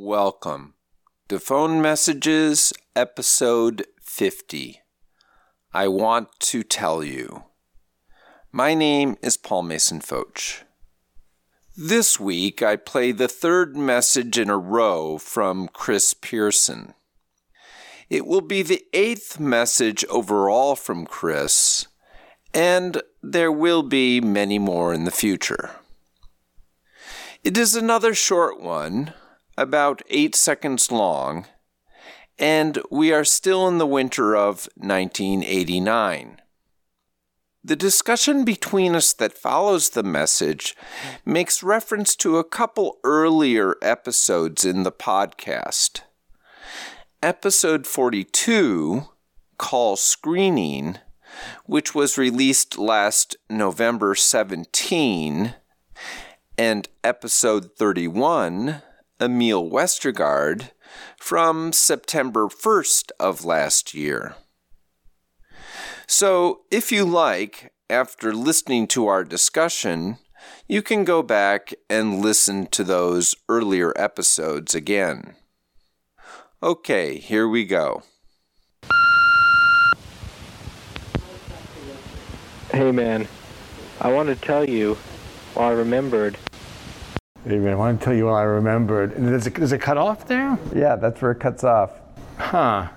Welcome to Phone Messages, Episode 50. I want to tell you. My name is Paul Mason Foch. This week, I play the third message in a row from Chris Pearson. It will be the eighth message overall from Chris, and there will be many more in the future. It is another short one, about 8 seconds long, and we are still in the winter of 1989. The discussion between us that follows the message makes reference to a couple earlier episodes in the podcast. Episode 42, Call Screening, which was released last November 17, and Episode 31, Emil Westergaard, from September 1st of last year. So, if you like, after listening to our discussion, you can go back and listen to those earlier episodes again. Okay, here we go. Hey man, I want to tell you what I remembered. And does it cut off there? Yeah, that's where it cuts off. Huh.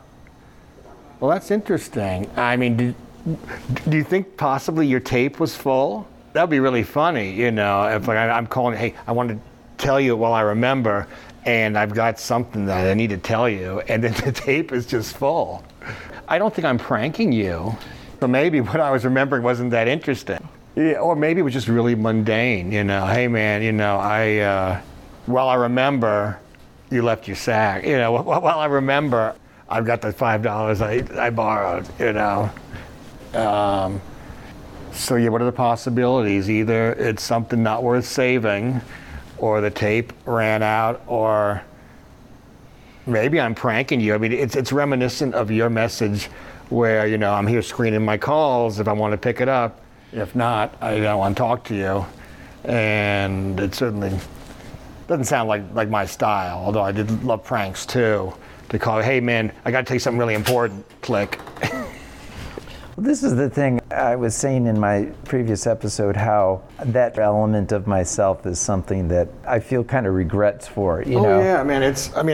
Well, that's interesting. I mean, do you think possibly your tape was full? That would be really funny, you know, if like, I'm calling, hey, I want to tell you while I remember, and I've got something that I need to tell you, and then the tape is just full. I don't think I'm pranking you. So maybe what I was remembering wasn't that interesting. Yeah, or maybe it was just really mundane, you know. Hey, man, you know, while I remember, you left your sack. You know, while I remember, I've got the $5 I borrowed, you know. So yeah, what are the possibilities? Either it's something not worth saving, or the tape ran out, or maybe I'm pranking you. I mean, it's reminiscent of your message where, you know, I'm here screening my calls if I want to pick it up. If not, I don't want to talk to you. And it certainly doesn't sound like my style, although I did love pranks too. To call, hey man, I gotta tell you something really important, click. Well, this is the thing I was saying in my previous episode, how that element of myself is something that I feel kind of regrets for, you know? Oh yeah, man,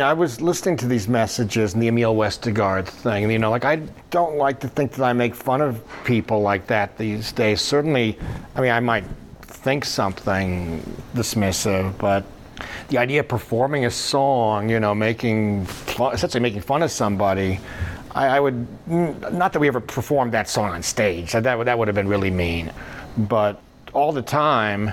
I was listening to these messages and the Emil Westergaard thing, you know, like I don't like to think that I make fun of people like that these days. Certainly, I mean, I might think something dismissive, but the idea of performing a song, you know, essentially making fun of somebody, I would, not that we ever performed that song on stage, that would have been really mean, but all the time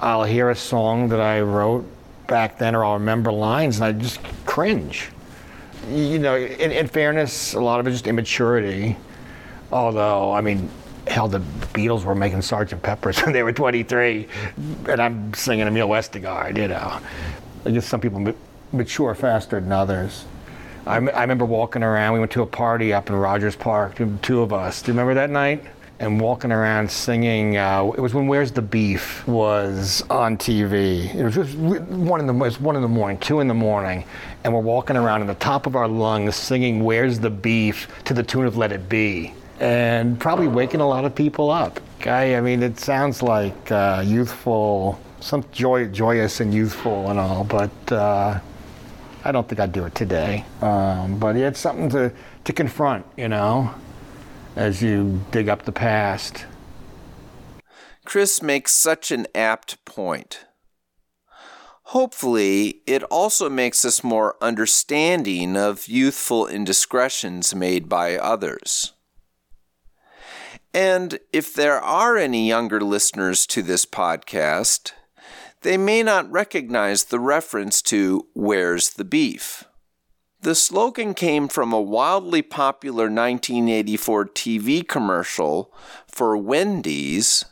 I'll hear a song that I wrote back then, or I'll remember lines and I just cringe. You know, in fairness, a lot of it is just immaturity, although, I mean, hell, the Beatles were making Sgt. Pepper's when they were 23, and I'm singing Emil Westergaard, you know. I guess some people mature faster than others. I remember walking around, we went to a party up in Rogers Park, two of us. Do you remember that night? And walking around singing, it was when Where's the Beef was on TV. It was just 1 in the morning, 2 in the morning, and we're walking around on the top of our lungs singing Where's the Beef to the tune of Let It Be. And probably waking a lot of people up. I mean, it sounds like youthful, some joyous and youthful and all, but I don't think I'd do it today. But it's something to confront, you know, as you dig up the past. Chris makes such an apt point. Hopefully, it also makes us more understanding of youthful indiscretions made by others. And if there are any younger listeners to this podcast, they may not recognize the reference to Where's the Beef? The slogan came from a wildly popular 1984 TV commercial for Wendy's,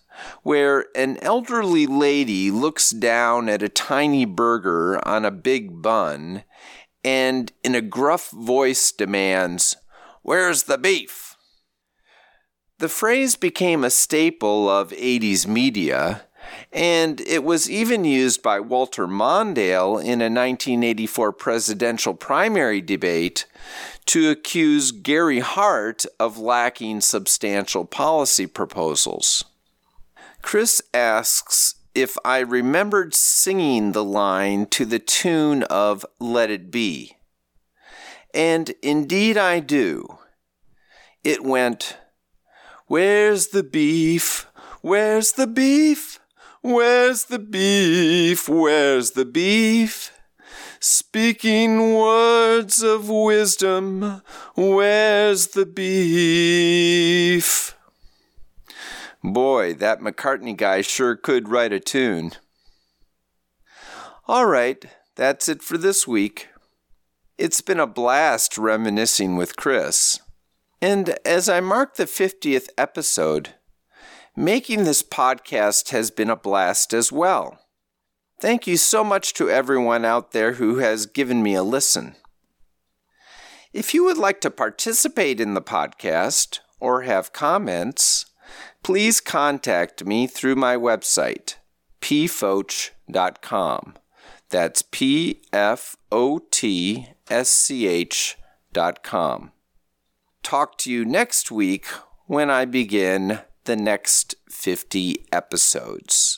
where an elderly lady looks down at a tiny burger on a big bun and in a gruff voice demands, "Where's the beef?" The phrase became a staple of 80s media and it was even used by Walter Mondale in a 1984 presidential primary debate to accuse Gary Hart of lacking substantial policy proposals. Chris asks if I remembered singing the line to the tune of Let It Be. And indeed I do. It went, "Where's the beef? Where's the beef? Where's the beef? Where's the beef? Speaking words of wisdom, where's the beef?" Boy, that McCartney guy sure could write a tune. All right, that's it for this week. It's been a blast reminiscing with Chris. And as I mark the 50th episode, making this podcast has been a blast as well. Thank you so much to everyone out there who has given me a listen. If you would like to participate in the podcast or have comments, please contact me through my website, pfoch.com. That's pfotsch.com. Talk to you next week when I begin the next 50 episodes.